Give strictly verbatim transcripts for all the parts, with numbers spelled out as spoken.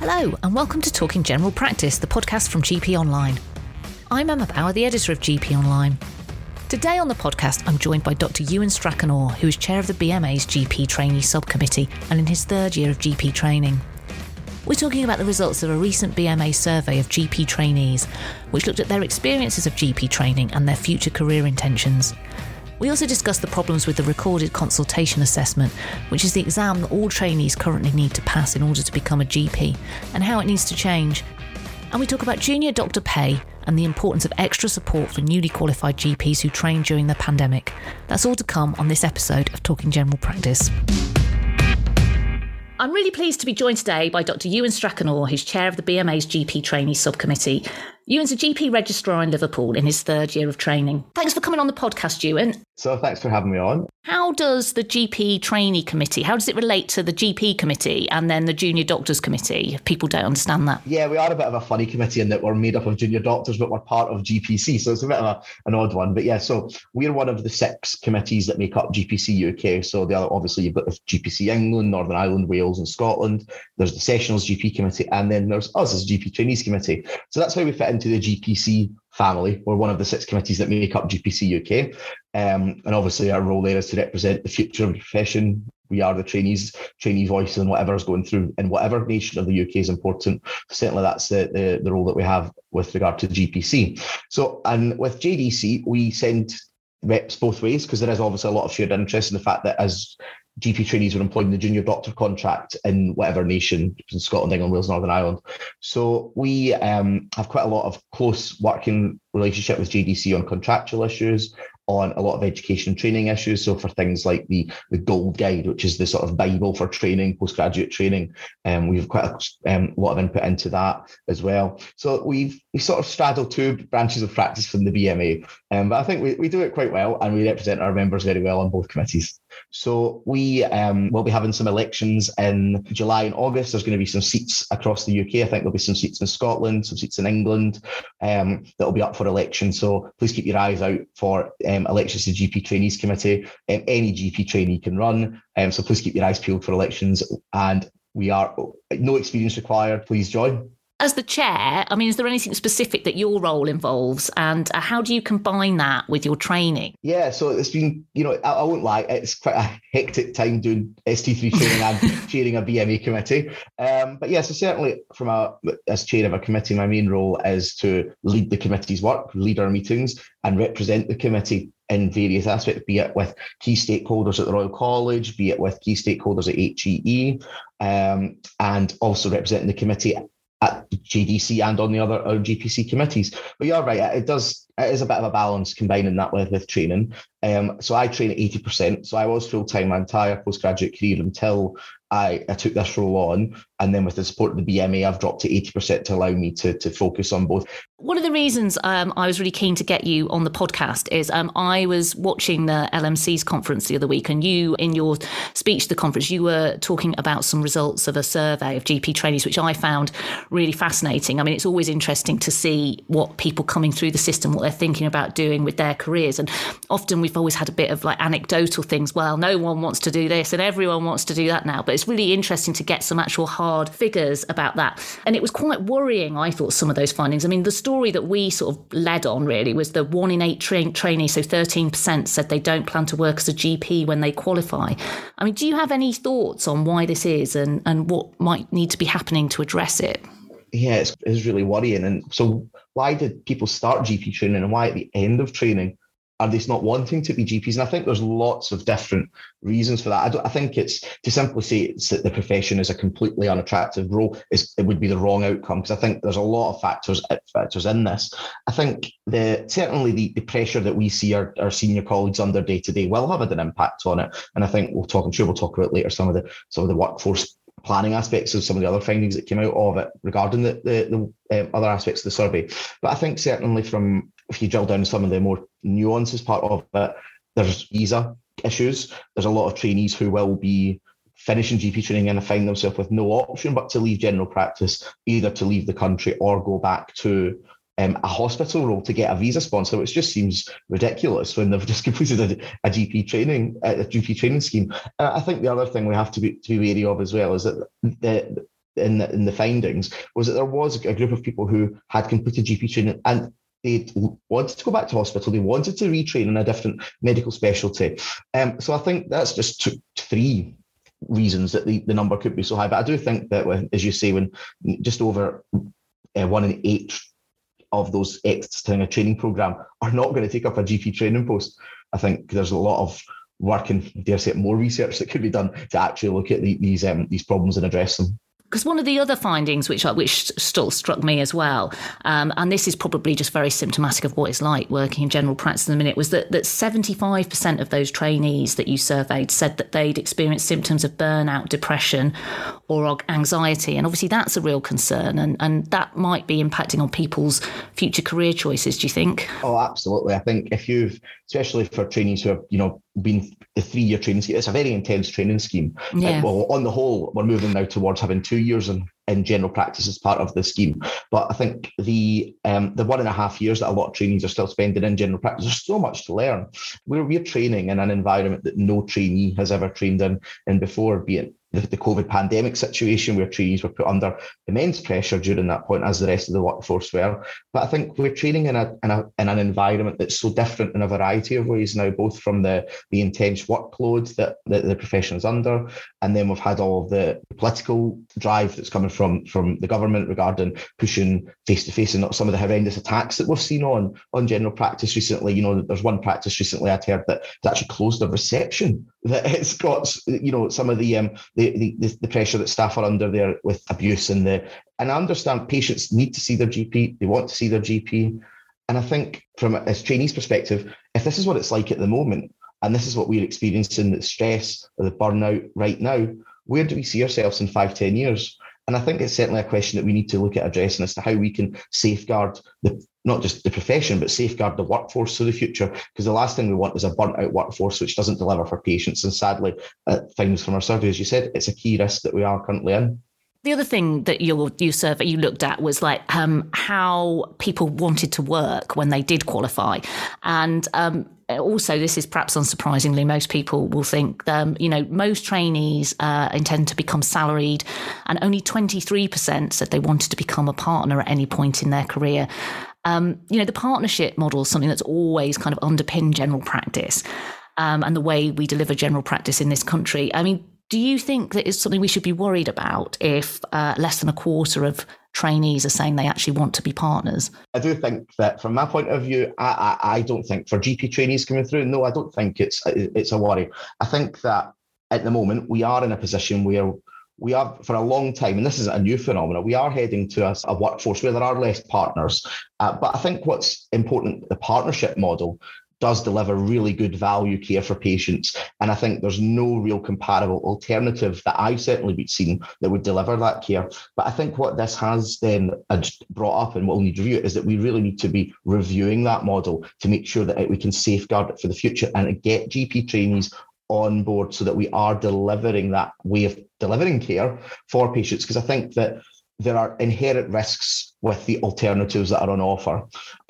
Hello and welcome to Talking General Practice, the podcast from G P Online. I'm Emma Bauer, the editor of G P Online. Today on the podcast, I'm joined by Doctor Ewan Strachanor, who is chair of the B M A's G P Trainee Subcommittee and in his third year of G P training. We're talking about the results of a recent B M A survey of G P trainees, which looked at their experiences of G P training and their future career intentions. We also discussed the problems with the recorded consultation assessment, which is the exam that all trainees currently need to pass in order to become a G P, and how it needs to change. And we talk about junior doctor pay and the importance of extra support for newly qualified G Ps who trained during the pandemic. That's all to come on this episode of Talking General Practice. I'm really pleased to be joined today by Doctor Ewan Strachanor, who's chair of the B M A's G P Trainee Subcommittee. Ewan's a G P registrar in Liverpool in his third year of training. Thanks for coming on the podcast, Ewan. So thanks for having me on. How does the G P Trainee Committee, how does it relate to the G P Committee and then the Junior Doctors Committee? People don't understand that. Yeah, we are a bit of a funny committee in that we're made up of junior doctors, but we're part of G P C. So it's a bit of a, an odd one. But yeah, so we're one of the six committees that make up G P C U K. So the other, obviously you've got the G P C England, Northern Ireland, Wales and Scotland. There's the Sessionals G P Committee, and then there's us as G P Trainees Committee. So that's how we fit into the G P C family. We're one of the six committees that make up G P C U K. Um, and obviously our role there is to represent the future of the profession. We are the trainees, trainee voice and whatever's going through in whatever nation of the U K is important. Certainly that's the, the, the role that we have with regard to G P C. So, and with J D C, we send reps both ways because there is obviously a lot of shared interest in the fact that as G P trainees were employed in the junior doctor contract in whatever nation, in Scotland, England, Wales, Northern Ireland. So we um, have quite a lot of close working relationship with J D C on contractual issues, on a lot of education and training issues. So for things like the, the Gold Guide, which is the sort of Bible for training, postgraduate training, um, we have quite a um, lot of input into that as well. So we've we sort of straddled two branches of practice from the B M A, um, but I think we, we do it quite well and we represent our members very well on both committees. So we um, will be having some elections in July and August. There's going to be some seats across the U K. I think there'll be some seats in Scotland, some seats in England um, that'll be up for election. So please keep your eyes out for um, elections to G P Trainees Committee. Um, any G P trainee can run. Um, so please keep your eyes peeled for elections. And we are no experience required. Please join. As the chair, I mean, is there anything specific that your role involves and how do you combine that with your training? Yeah, so it's been, you know, I, I won't lie, it's quite a hectic time doing S T three training and chairing a B M A committee. Um, but yeah, so certainly from a, as chair of a committee, my main role is to lead the committee's work, lead our meetings and represent the committee in various aspects, be it with key stakeholders at the Royal College, be it with key stakeholders at H E E, um, and also representing the committee at J D C and on the other G P C committees. But you're right, it does it is a bit of a balance combining that with, with training. Um, so I train at eighty percent. So I was full-time my entire postgraduate career until I, I took this role on. And then with the support of the B M A, I've dropped to eighty percent to allow me to, to focus on both. One of the reasons um, I was really keen to get you on the podcast is um, I was watching the L M C's conference the other week and you, in your speech to the conference, you were talking about some results of a survey of G P trainees, which I found really fascinating. I mean, it's always interesting to see what people coming through the system, what they're thinking about doing with their careers. And often we've always had a bit of like anecdotal things. Well, no one wants to do this and everyone wants to do that now. But it's really interesting to get some actual hard figures about that. And it was quite worrying, I thought, some of those findings. I mean, the story that we sort of led on really was the one in eight tra- trainees, so thirteen percent said they don't plan to work as a G P when they qualify. I mean, do you have any thoughts on why this is and, and what might need to be happening to address it? Yeah, it's, it's really worrying. And so why did people start G P training and why at the end of training are they not wanting to be G Ps? And I think there's lots of different reasons for that. I, don't, I think it's to simply say it's that the profession is a completely unattractive role. It's, it would be the wrong outcome because I think there's a lot of factors factors in this. I think the certainly the, the pressure that we see our, our senior colleagues under day to day will have had an impact on it. And I think we'll talk. I'm sure we'll talk about later some of the some of the workforce planning aspects of some of the other findings that came out of it regarding the the, the um, other aspects of the survey. But I think certainly from if you drill down some of the more nuances part of it, there's visa issues. There's a lot of trainees who will be finishing G P training and find themselves with no option but to leave general practice, either to leave the country or go back to um, a hospital role to get a visa sponsor, which just seems ridiculous when they've just completed a, a G P training, a G P training scheme. Uh, I think the other thing we have to be, to be wary of as well is that the, the in the, in the findings was that there was a group of people who had completed G P training and they wanted to go back to hospital. They wanted to retrain in a different medical specialty. Um, so I think that's just two, three reasons that the, the number could be so high. But I do think that, when, as you say, when just over uh, one in eight of those exiting a training programme are not going to take up a G P training post, I think there's a lot of work and, dare say, more research that could be done to actually look at the, these um, these problems and address them. Because one of the other findings, which which still struck me as well, um, and this is probably just very symptomatic of what it's like working in general practice in the minute, was that, that seventy-five percent of those trainees that you surveyed said that they'd experienced symptoms of burnout, depression or anxiety. And obviously that's a real concern, and, and that might be impacting on people's future career choices, do you think? Oh, absolutely. I think if you've, especially for trainees who have, you know, been the three-year training scheme, it's a very intense training scheme. Yeah. Uh, well, on the whole, we're moving now towards having two years in, in general practice as part of the scheme. But I think the um, the one and a half years that a lot of trainees are still spending in general practice, there's so much to learn. We're, we're training in an environment that no trainee has ever trained in, in before, be it the, the COVID pandemic situation where trainees were put under immense pressure during that point, as the rest of the workforce were. But I think we're training in a in, a, in an environment that's so different in a variety of ways now, both from the, the intense workload that, that the profession is under, and then we've had all of the political drive that's coming from, from the government regarding pushing face-to-face and some of the horrendous attacks that we've seen on, on general practice recently. You know, there's one practice recently I'd heard that actually closed the reception, that it's got, you know, some of the um the, the the pressure that staff are under there with abuse and the and I understand patients need to see their G P, they want to see their G P, and I think from a trainee's perspective, if this is what it's like at the moment and this is what we're experiencing, the stress or the burnout right now, where do we see ourselves in five, ten years? And I think it's certainly a question that we need to look at addressing as to how we can safeguard the, not just the profession, but safeguard the workforce for the future. Because the last thing we want is a burnt out workforce which doesn't deliver for patients. And sadly, uh, things from our survey, as you said, it's a key risk that we are currently in. The other thing that your you survey you looked at was like um, how people wanted to work when they did qualify, and um, also this is perhaps unsurprisingly, most people will think um, you know most trainees uh, intend to become salaried, and only twenty-three percent said they wanted to become a partner at any point in their career. Um, you know the partnership model is something that's always kind of underpinned general practice um, and the way we deliver general practice in this country. I mean. Do you think that it's something we should be worried about if uh, less than a quarter of trainees are saying they actually want to be partners? I do think that from my point of view, I, I, I don't think for G P trainees coming through, no, I don't think it's it's a worry. I think that at the moment we are in a position where we are for a long time, and this isn't a new phenomenon, we are heading to a, a workforce where there are less partners. Uh, but I think what's important, the partnership model does deliver really good value care for patients. And I think there's no real comparable alternative that I've certainly seen that would deliver that care. But I think what this has then brought up, and what we'll need to review, is that we really need to be reviewing that model to make sure that we can safeguard it for the future and get G P trainees on board so that we are delivering that way of delivering care for patients. Because I think that there are inherent risks with the alternatives that are on offer.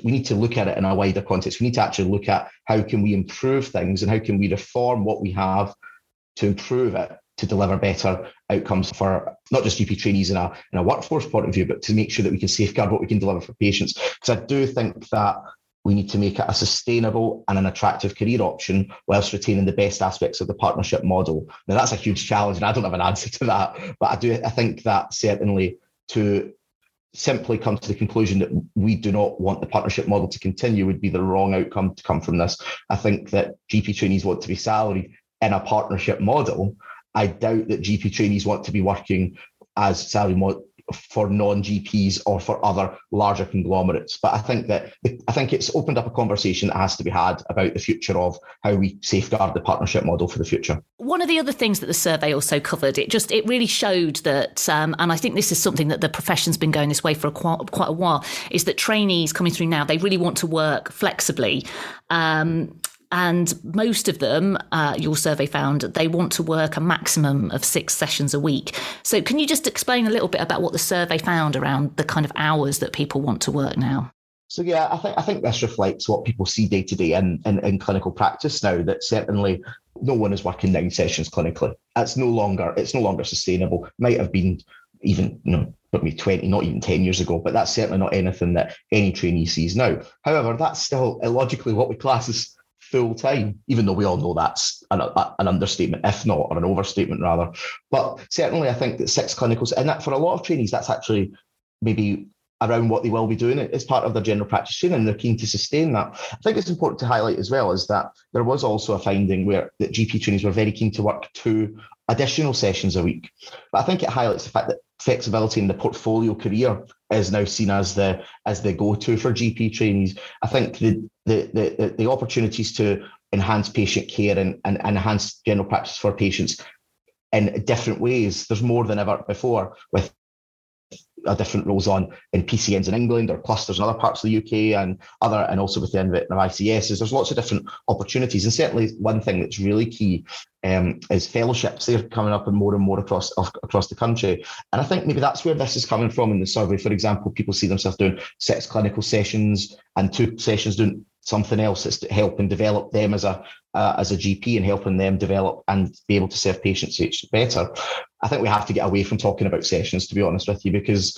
We need to look at it in a wider context. We need to actually look at how can we improve things and how can we reform what we have to improve it, to deliver better outcomes for not just G P trainees in a, in a workforce point of view, but to make sure that we can safeguard what we can deliver for patients. Because I do think that we need to make it a sustainable and an attractive career option whilst retaining the best aspects of the partnership model. Now, that's a huge challenge, and I don't have an answer to that, but I do. I think that certainly to simply come to the conclusion that we do not want the partnership model to continue would be the wrong outcome to come from this. I think that G P trainees want to be salaried in a partnership model. I doubt that G P trainees want to be working as salary mod- for non-G Ps or for other larger conglomerates. But I think that I think it's opened up a conversation that has to be had about the future of how we safeguard the partnership model for the future. One of the other things that the survey also covered, it just it really showed that, um, and I think this is something that the profession's been going this way for a, quite a while, is that trainees coming through now, they really want to work flexibly. Um, And most of them, uh, your survey found, they want to work a maximum of six sessions a week. So can you just explain a little bit about what the survey found around the kind of hours that people want to work now? So, yeah, I think I think this reflects what people see day to day in, in, in clinical practice now, that certainly no one is working nine sessions clinically. That's no longer, it's no longer sustainable. Might have been even, you know, put me twenty, not even ten years ago, but that's certainly not anything that any trainee sees now. However, that's still illogically what we class as full time, even though we all know that's an, a, an understatement, if not, or an overstatement rather. But certainly I think that six clinicals, and that for a lot of trainees, that's actually maybe around what they will be doing as part of their general practice training, and they're keen to sustain that. I think it's important to highlight as well is that there was also a finding where that G P trainees were very keen to work two additional sessions a week. But I think it highlights the fact that flexibility in the portfolio career is now seen as the as the go-to for G P trainees. I think the the the, the opportunities to enhance patient care and, and enhance general practice for patients in different ways, there's more than ever before with a different roles on in P C Ns in England or clusters in other parts of the U K and other, and also with the invention of I C Ss, there's lots of different opportunities. And certainly one thing that's really key um, is fellowships. They're coming up and more and more across of, across the country. And I think maybe that's where this is coming from in the survey. For example, people see themselves doing six clinical sessions and two sessions doing something else that's helping develop them as a uh, as a G P and helping them develop and be able to serve patients better. I think we have to get away from talking about sessions, to be honest with you, because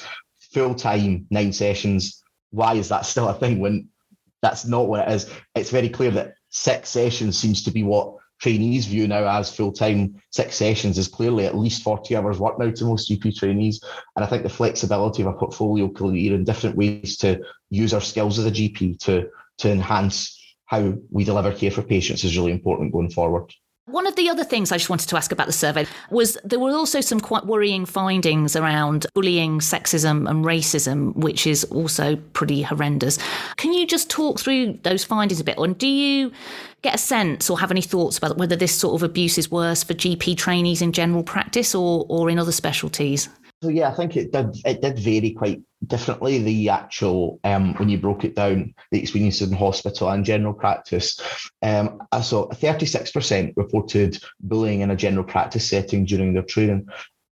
full-time nine sessions, why is that still a thing when that's not what it is? It's very clear that six sessions seems to be what trainees view now as full-time. Six sessions is clearly at least forty hours work now to most G P trainees. And I think the flexibility of a portfolio career and different ways to use our skills as a G P to to enhance how we deliver care for patients is really important going forward. One of the other things I just wanted to ask about the survey was there were also some quite worrying findings around bullying, sexism and racism, which is also pretty horrendous. Can you just talk through those findings a bit? And do you get a sense or have any thoughts about whether this sort of abuse is worse for G P trainees in general practice or, or in other specialties? So yeah, I think it did it did vary quite differently, the actual, um, when you broke it down, the experiences in hospital and general practice. Um, so thirty-six percent reported bullying in a general practice setting during their training.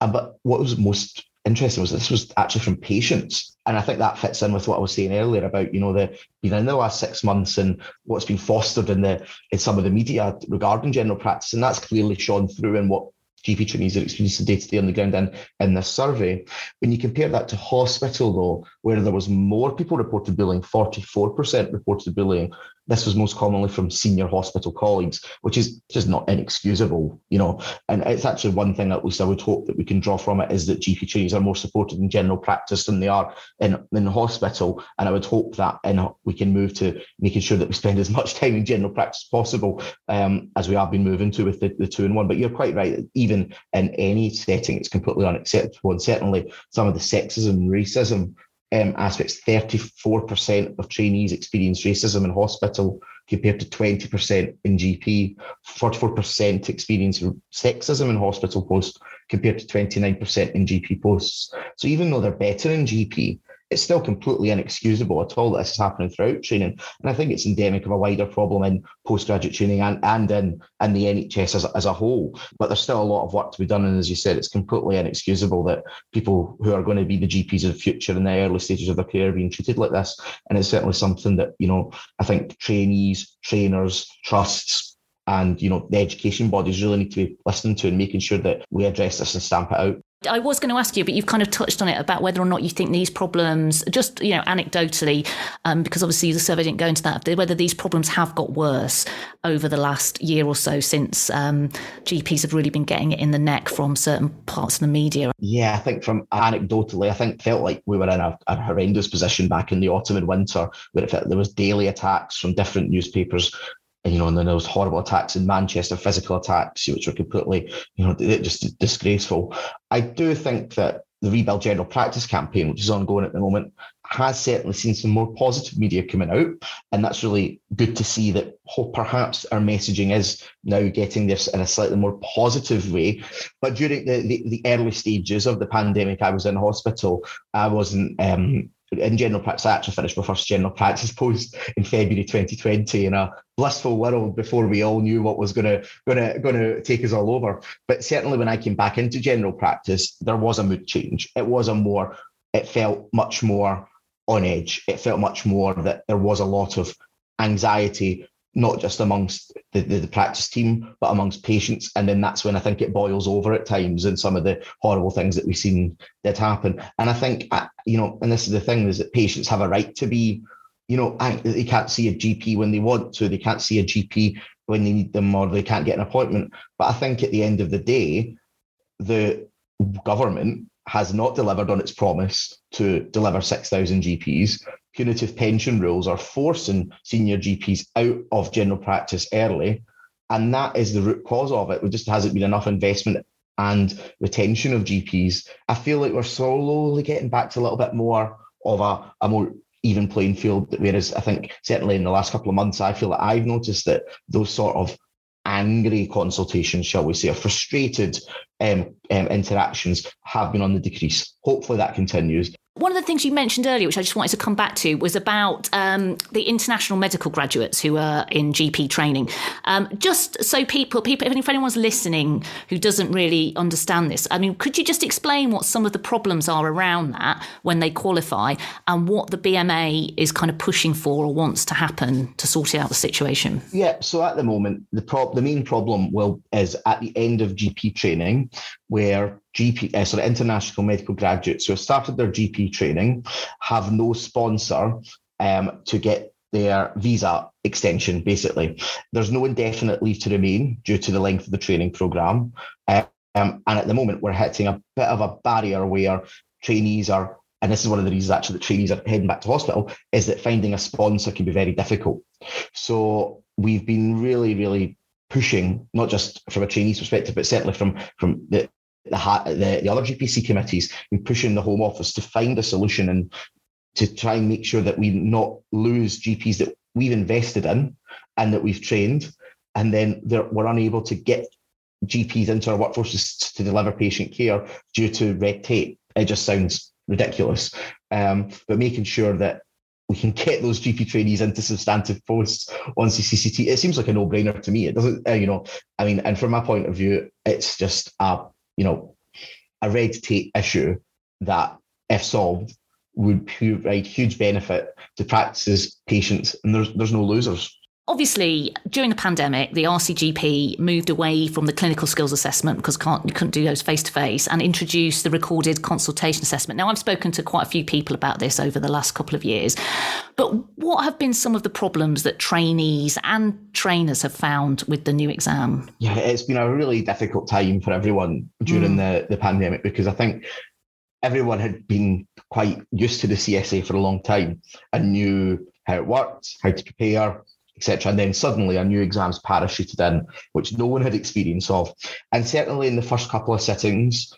Uh, but what was most interesting was this was actually from patients. And I think that fits in with what I was saying earlier about, you know, the you know, in the last six months and what's been fostered in the in some of the media regarding general practice. And that's clearly shone through in what G P trainees are experiencing day-to-day on the ground in, in this survey. When you compare that to hospital, though, where there was more people reported bullying, forty-four percent reported bullying. This was most commonly from senior hospital colleagues, which is just not inexcusable, you know. And it's actually one thing, at least I would hope that we can draw from it, is that G P trainees are more supported in general practice than they are in, in hospital. And I would hope that in, we can move to making sure that we spend as much time in general practice as possible, um, as we have been moving to with the, the two and one. But you're quite right, even in any setting, it's completely unacceptable. And certainly some of the sexism, racism, Um, aspects, thirty-four percent of trainees experience racism in hospital compared to twenty percent in G P, forty-four percent experience sexism in hospital posts compared to twenty-nine percent in G P posts. So even though they're better in G P, it's still completely inexcusable at all that this is happening throughout training. And I think it's endemic of a wider problem in postgraduate training and, and in, in the N H S as, as a whole. But there's still a lot of work to be done. And as you said, it's completely inexcusable that people who are going to be the G Ps of the future in the early stages of their career are being treated like this. And it's certainly something that, you know, I think trainees, trainers, trusts, and, you know, the education bodies really need to be listening to and making sure that we address this and stamp it out. I was going to ask you, but you've kind of touched on it about whether or not you think these problems, just, you know, anecdotally, um, because obviously the survey didn't go into that, whether these problems have got worse over the last year or so since um, G Ps have really been getting it in the neck from certain parts of the media. Yeah, I think from anecdotally, I think felt like we were in a, a horrendous position back in the autumn and winter, where it felt there was daily attacks from different newspapers. And, you know, and then there was horrible attacks in Manchester, physical attacks, which were completely, you know, just disgraceful. I do think that the Rebuild General Practice campaign, which is ongoing at the moment, has certainly seen some more positive media coming out. And that's really good to see that perhaps our messaging is now getting this in a slightly more positive way. But during the, the, the early stages of the pandemic, I was in hospital. I wasn't... Um, in general practice, I actually finished my first general practice post in February twenty twenty in a blissful world before we all knew what was going to going to take us all over. But certainly when I came back into general practice, there was a mood change. It was a more, it felt much more on edge. It felt much more that there was a lot of anxiety, not just amongst the, the, the practice team, but amongst patients. And then that's when I think it boils over at times, and some of the horrible things that we've seen did happen. And I think, you know, and this is the thing, is that patients have a right to be, you know, they can't see a G P when they want to, they can't see a G P when they need them, or they can't get an appointment. But I think at the end of the day, the government has not delivered on its promise to deliver six thousand G Ps. Punitive pension rules are forcing senior G Ps out of general practice early, and that is the root cause of it. It just hasn't been enough investment and retention of G Ps. I feel like we're slowly getting back to a little bit more of a, a more even playing field, whereas I think certainly in the last couple of months, I feel that I've noticed that those sort of angry consultations, shall we say, or frustrated um, um, interactions have been on the decrease. Hopefully that continues. One of the things you mentioned earlier, which I just wanted to come back to, was about um, the international medical graduates who are in G P training. Um, just so people, people, if anyone's listening who doesn't really understand this, I mean, could you just explain what some of the problems are around that when they qualify, and what the B M A is kind of pushing for or wants to happen to sort out the situation? Yeah, so at the moment, the pro- the main problem will is at the end of G P training, where G P, so international medical graduates who have started their G P training have no sponsor um, to get their visa extension, basically. There's no indefinite leave to remain due to the length of the training programme. Um, and at the moment, we're hitting a bit of a barrier where trainees are, and this is one of the reasons actually that trainees are heading back to hospital, is that finding a sponsor can be very difficult. So we've been really, really pushing, not just from a trainee's perspective, but certainly from, from the The, the other G P C committees, in pushing the Home Office to find a solution and to try and make sure that we not lose G Ps that we've invested in and that we've trained, and then we're unable to get G Ps into our workforces to deliver patient care due to red tape. It just sounds ridiculous. Um, but making sure that we can get those G P trainees into substantive posts on C C T, it seems like a no-brainer to me. It doesn't, uh, you know, I mean, and from my point of view, it's just a you know, a red tape issue that, if solved, would provide huge benefit to practices, patients, and there's there's no losers. Obviously, during the pandemic, the R C G P moved away from the clinical skills assessment because can't, you couldn't do those face-to-face, and introduced the recorded consultation assessment. Now, I've spoken to quite a few people about this over the last couple of years, but what have been some of the problems that trainees and trainers have found with the new exam? Yeah, it's been a really difficult time for everyone during mm. the, the pandemic, because I think everyone had been quite used to the C S A for a long time and knew how it worked, how to prepare, et cetera. And then suddenly a new exam's parachuted in, which no one had experience of. And certainly in the first couple of sittings,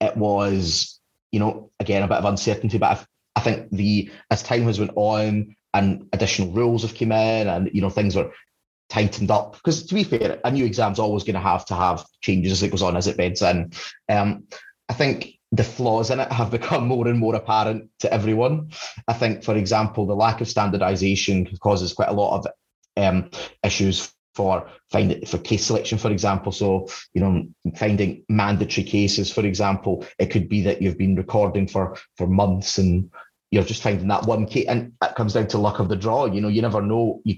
it was, you know, again, a bit of uncertainty. But I, I think the as time has went on and additional rules have come in and, you know, things were tightened up. Because to be fair, a new exam's always going to have to have changes as it goes on, as it beds in. Um, I think the flaws in it have become more and more apparent to everyone. I think, for example, the lack of standardisation causes quite a lot of Um, issues for find for case selection, for example. So, you know, finding mandatory cases, for example, it could be that you've been recording for for months and you're just finding that one case, and that comes down to luck of the draw. You know, you never know. You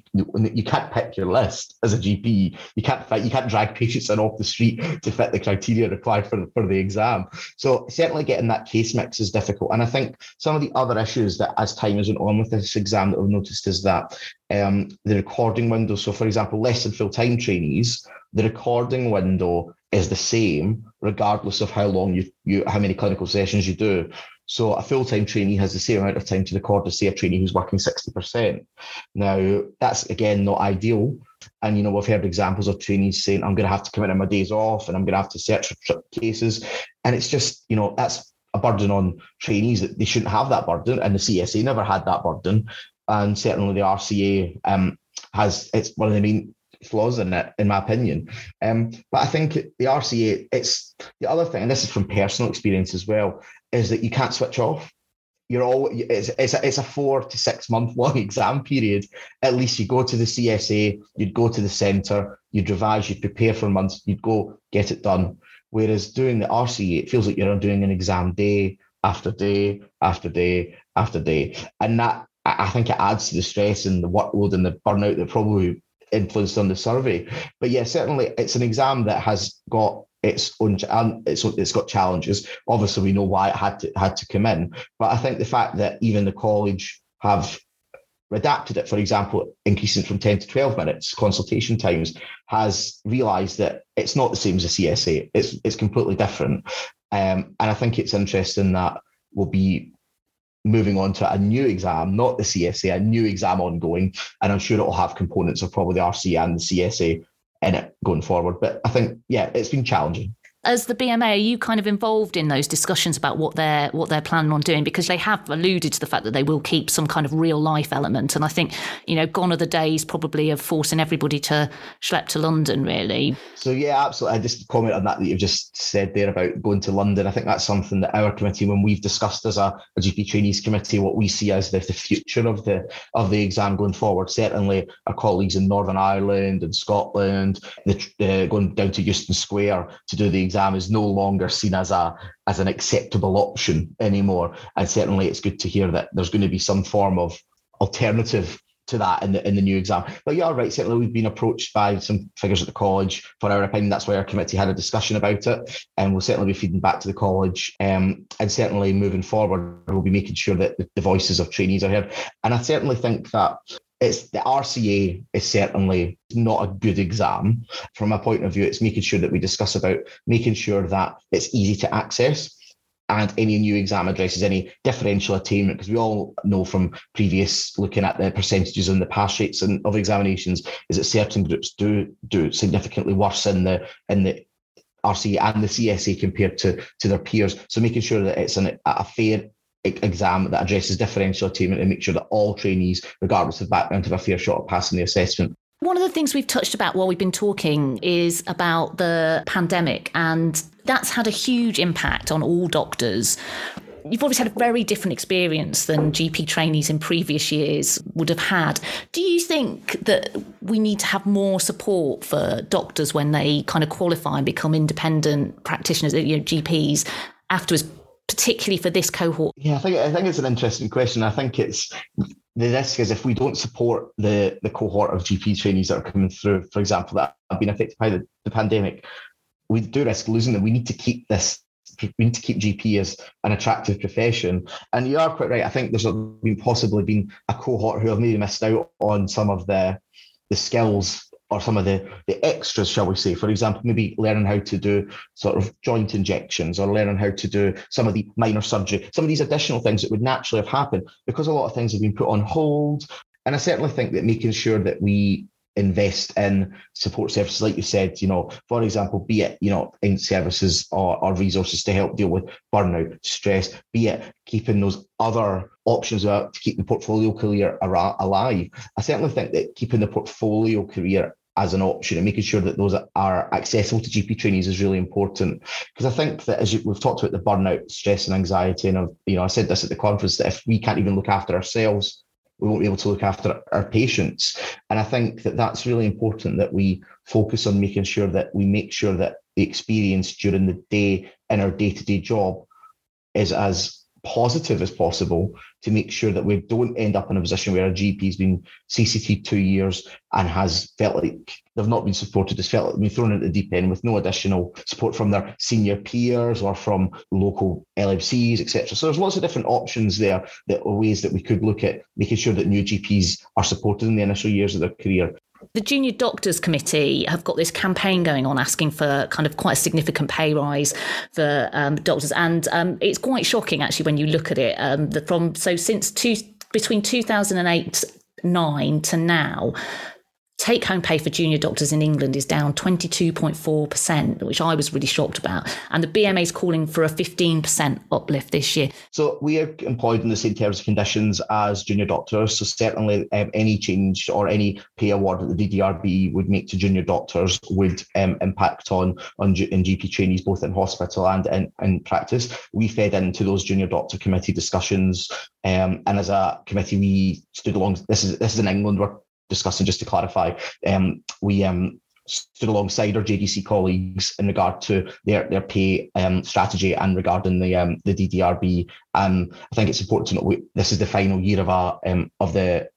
you can't pick your list as a G P. You can't fight, you can't drag patients in off the street to fit the criteria required for for the exam. So certainly getting that case mix is difficult. And I think some of the other issues that as time has went on with this exam that I've noticed is that. Um, the recording window. So, for example, less than full-time trainees, the recording window is the same regardless of how long you, you how many clinical sessions you do. So, a full-time trainee has the same amount of time to record as, say, a trainee who's working sixty percent. Now, that's again not ideal. And you know, we've heard examples of trainees saying, "I'm going to have to come in on my days off, and I'm going to have to search for cases," and it's just, you know, that's a burden on trainees that they shouldn't have that burden, and the C S A never had that burden. And certainly the R C A um, has, it's one of the main flaws in it, in my opinion. Um, but I think the R C A, it's the other thing, and this is from personal experience as well, is that you can't switch off. You're all, it's, it's, a, it's a four to six month long exam period. At least you go to the C S A, you'd go to the centre, you'd revise, you'd prepare for months, you'd go get it done. Whereas doing the R C A, it feels like you're doing an exam day after day after day after day. And that, I think it adds to the stress and the workload and the burnout that probably influenced on the survey. But yeah, certainly it's an exam that has got its own, it's it's got challenges. Obviously, we know why it had to had to come in, but I think the fact that even the college have adapted it, for example, increasing from ten to twelve minutes consultation times, has realised that it's not the same as a C S A. It's it's completely different, um, and I think it's interesting that we'll be moving on to a new exam, not the C S A, a new exam ongoing, and I'm sure it'll have components of probably the R C A and the C S A in it going forward. But I think, yeah, it's been challenging. As the B M A, are you kind of involved in those discussions about what they're what they're planning on doing? Because they have alluded to the fact that they will keep some kind of real life element. And I think, you know, gone are the days probably of forcing everybody to schlep to London, really. So, yeah, absolutely. I just comment on that that you've just said there about going to London. I think that's something that our committee, when we've discussed as a, a G P trainees committee, what we see as the, the future of the of the exam going forward. Certainly our colleagues in Northern Ireland and Scotland, the, uh, going down to Euston Square to do the exam. Exam is no longer seen as a as an acceptable option anymore, and certainly it's good to hear that there's going to be some form of alternative to that in the in the new exam. But you are right, certainly we've been approached by some figures at the college for our opinion. That's why our committee had a discussion about it, and we'll certainly be feeding back to the college, um, and certainly moving forward we'll be making sure that the voices of trainees are heard. And I certainly think that it's the R C A is certainly not a good exam. From my point of view, it's making sure that we discuss about making sure that it's easy to access, and any new exam addresses any differential attainment, because we all know from previous looking at the percentages and the pass rates and of examinations is that certain groups do do significantly worse in the in the R C A and the C S A compared to to their peers. So making sure that it's an, a fair exam that addresses differential attainment and make sure that all trainees, regardless of background, have a fair shot at passing the assessment. One of the things we've touched about while we've been talking is about the pandemic, and that's had a huge impact on all doctors. You've obviously had a very different experience than G P trainees in previous years would have had. Do you think that we need to have more support for doctors when they kind of qualify and become independent practitioners, you know, G Ps afterwards, particularly for this cohort? Yeah, I think I think it's an interesting question. I think it's the risk is if we don't support the, the cohort of G P trainees that are coming through, for example, that have been affected by the, the pandemic, we do risk losing them. We need to keep this. We need to keep G P as an attractive profession. And you are quite right. I think there's been possibly been a cohort who have maybe missed out on some of the the skills or some of the, the extras, shall we say. For example, maybe learning how to do sort of joint injections or learning how to do some of the minor surgery, some of these additional things that would naturally have happened because a lot of things have been put on hold. And I certainly think that making sure that we invest in support services, like you said, you know, for example, be it, you know, in services or, or resources to help deal with burnout, stress, be it keeping those other options up to keep the portfolio career alive. I certainly think that keeping the portfolio career as an option and making sure that those are accessible to G P trainees is really important, because I think that as you, we've talked about the burnout, stress and anxiety, and I've, you know, I said this at the conference, that if we can't even look after ourselves, we won't be able to look after our patients. And I think that that's really important, that we focus on making sure that we make sure that the experience during the day in our day-to-day job is as positive as possible, to make sure that we don't end up in a position where a G P has been C C T two years and has felt like they've not been supported, has felt like they've been thrown into the deep end with no additional support from their senior peers or from local L M Cs, et cetera. So there's lots of different options there, that are ways that we could look at making sure that new G Ps are supported in the initial years of their career. The Junior Doctors Committee have got this campaign going on asking for kind of quite a significant pay rise for um, doctors. And um, it's quite shocking, actually, when you look at it. Um, the, from So since two, between two thousand eight nine to now, take-home pay for junior doctors in England is down twenty-two point four percent, which I was really shocked about. And the B M A is calling for a fifteen percent uplift this year. So we are employed in the same terms and conditions as junior doctors. So certainly um, any change or any pay award that the D D R B would make to junior doctors would um, impact on, on G- in G P trainees, both in hospital and in, in practice. We fed into those junior doctor committee discussions. Um, and as a committee, we stood along. This is, this is in England. We're discussing, just to clarify, um, we um, stood alongside our J D C colleagues in regard to their their pay um, strategy and regarding the um, the D D R B. Um, I think it's important to note we, this is the final year of our um, of the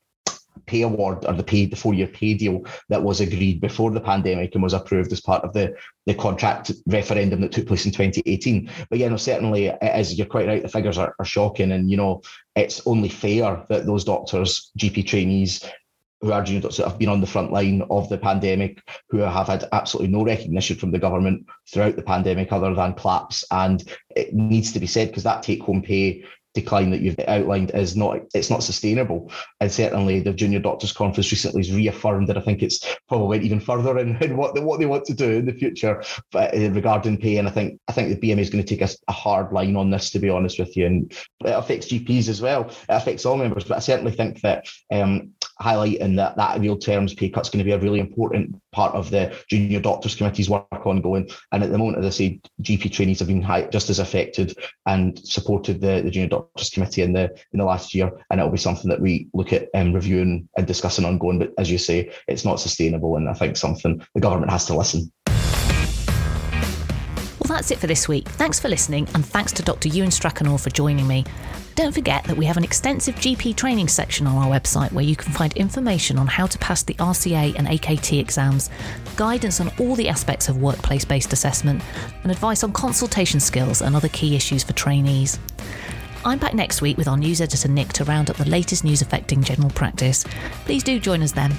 pay award, or the pay, the four-year pay deal that was agreed before the pandemic and was approved as part of the, the contract referendum that took place in twenty eighteen. But yeah, no, certainly, as you're quite right, the figures are, are shocking, and you know it's only fair that those doctors, G P trainees, who are junior doctors that have been on the front line of the pandemic, who have had absolutely no recognition from the government throughout the pandemic other than claps. And it needs to be said, because that take-home pay decline that you've outlined is not, it's not sustainable. And certainly the Junior Doctors Conference recently has reaffirmed that. I think it's probably went even further in, in what, what they want to do in the future regarding pay. And I think I think the B M A is going to take a, a hard line on this, to be honest with you. And it affects G Ps as well. It affects all members. But I certainly think that um, highlighting that that real terms pay cut is going to be a really important part of the Junior Doctors Committee's work ongoing. And at the moment, as I say, G P trainees have been high, just as affected and supported the, the Junior Doctors Committee in the in the last year, and it'll be something that we look at and um, reviewing and discussing ongoing. But as you say, it's not sustainable, and I think something the government has to listen. Well, that's it for this week. Thanks for listening, and thanks to Doctor Ewan Strachanor for joining me. Don't forget that we have an extensive G P training section on our website where you can find information on how to pass the R C A and A K T exams, guidance on all the aspects of workplace-based assessment, and advice on consultation skills and other key issues for trainees. I'm back next week with our news editor Nick to round up the latest news affecting general practice. Please do join us then.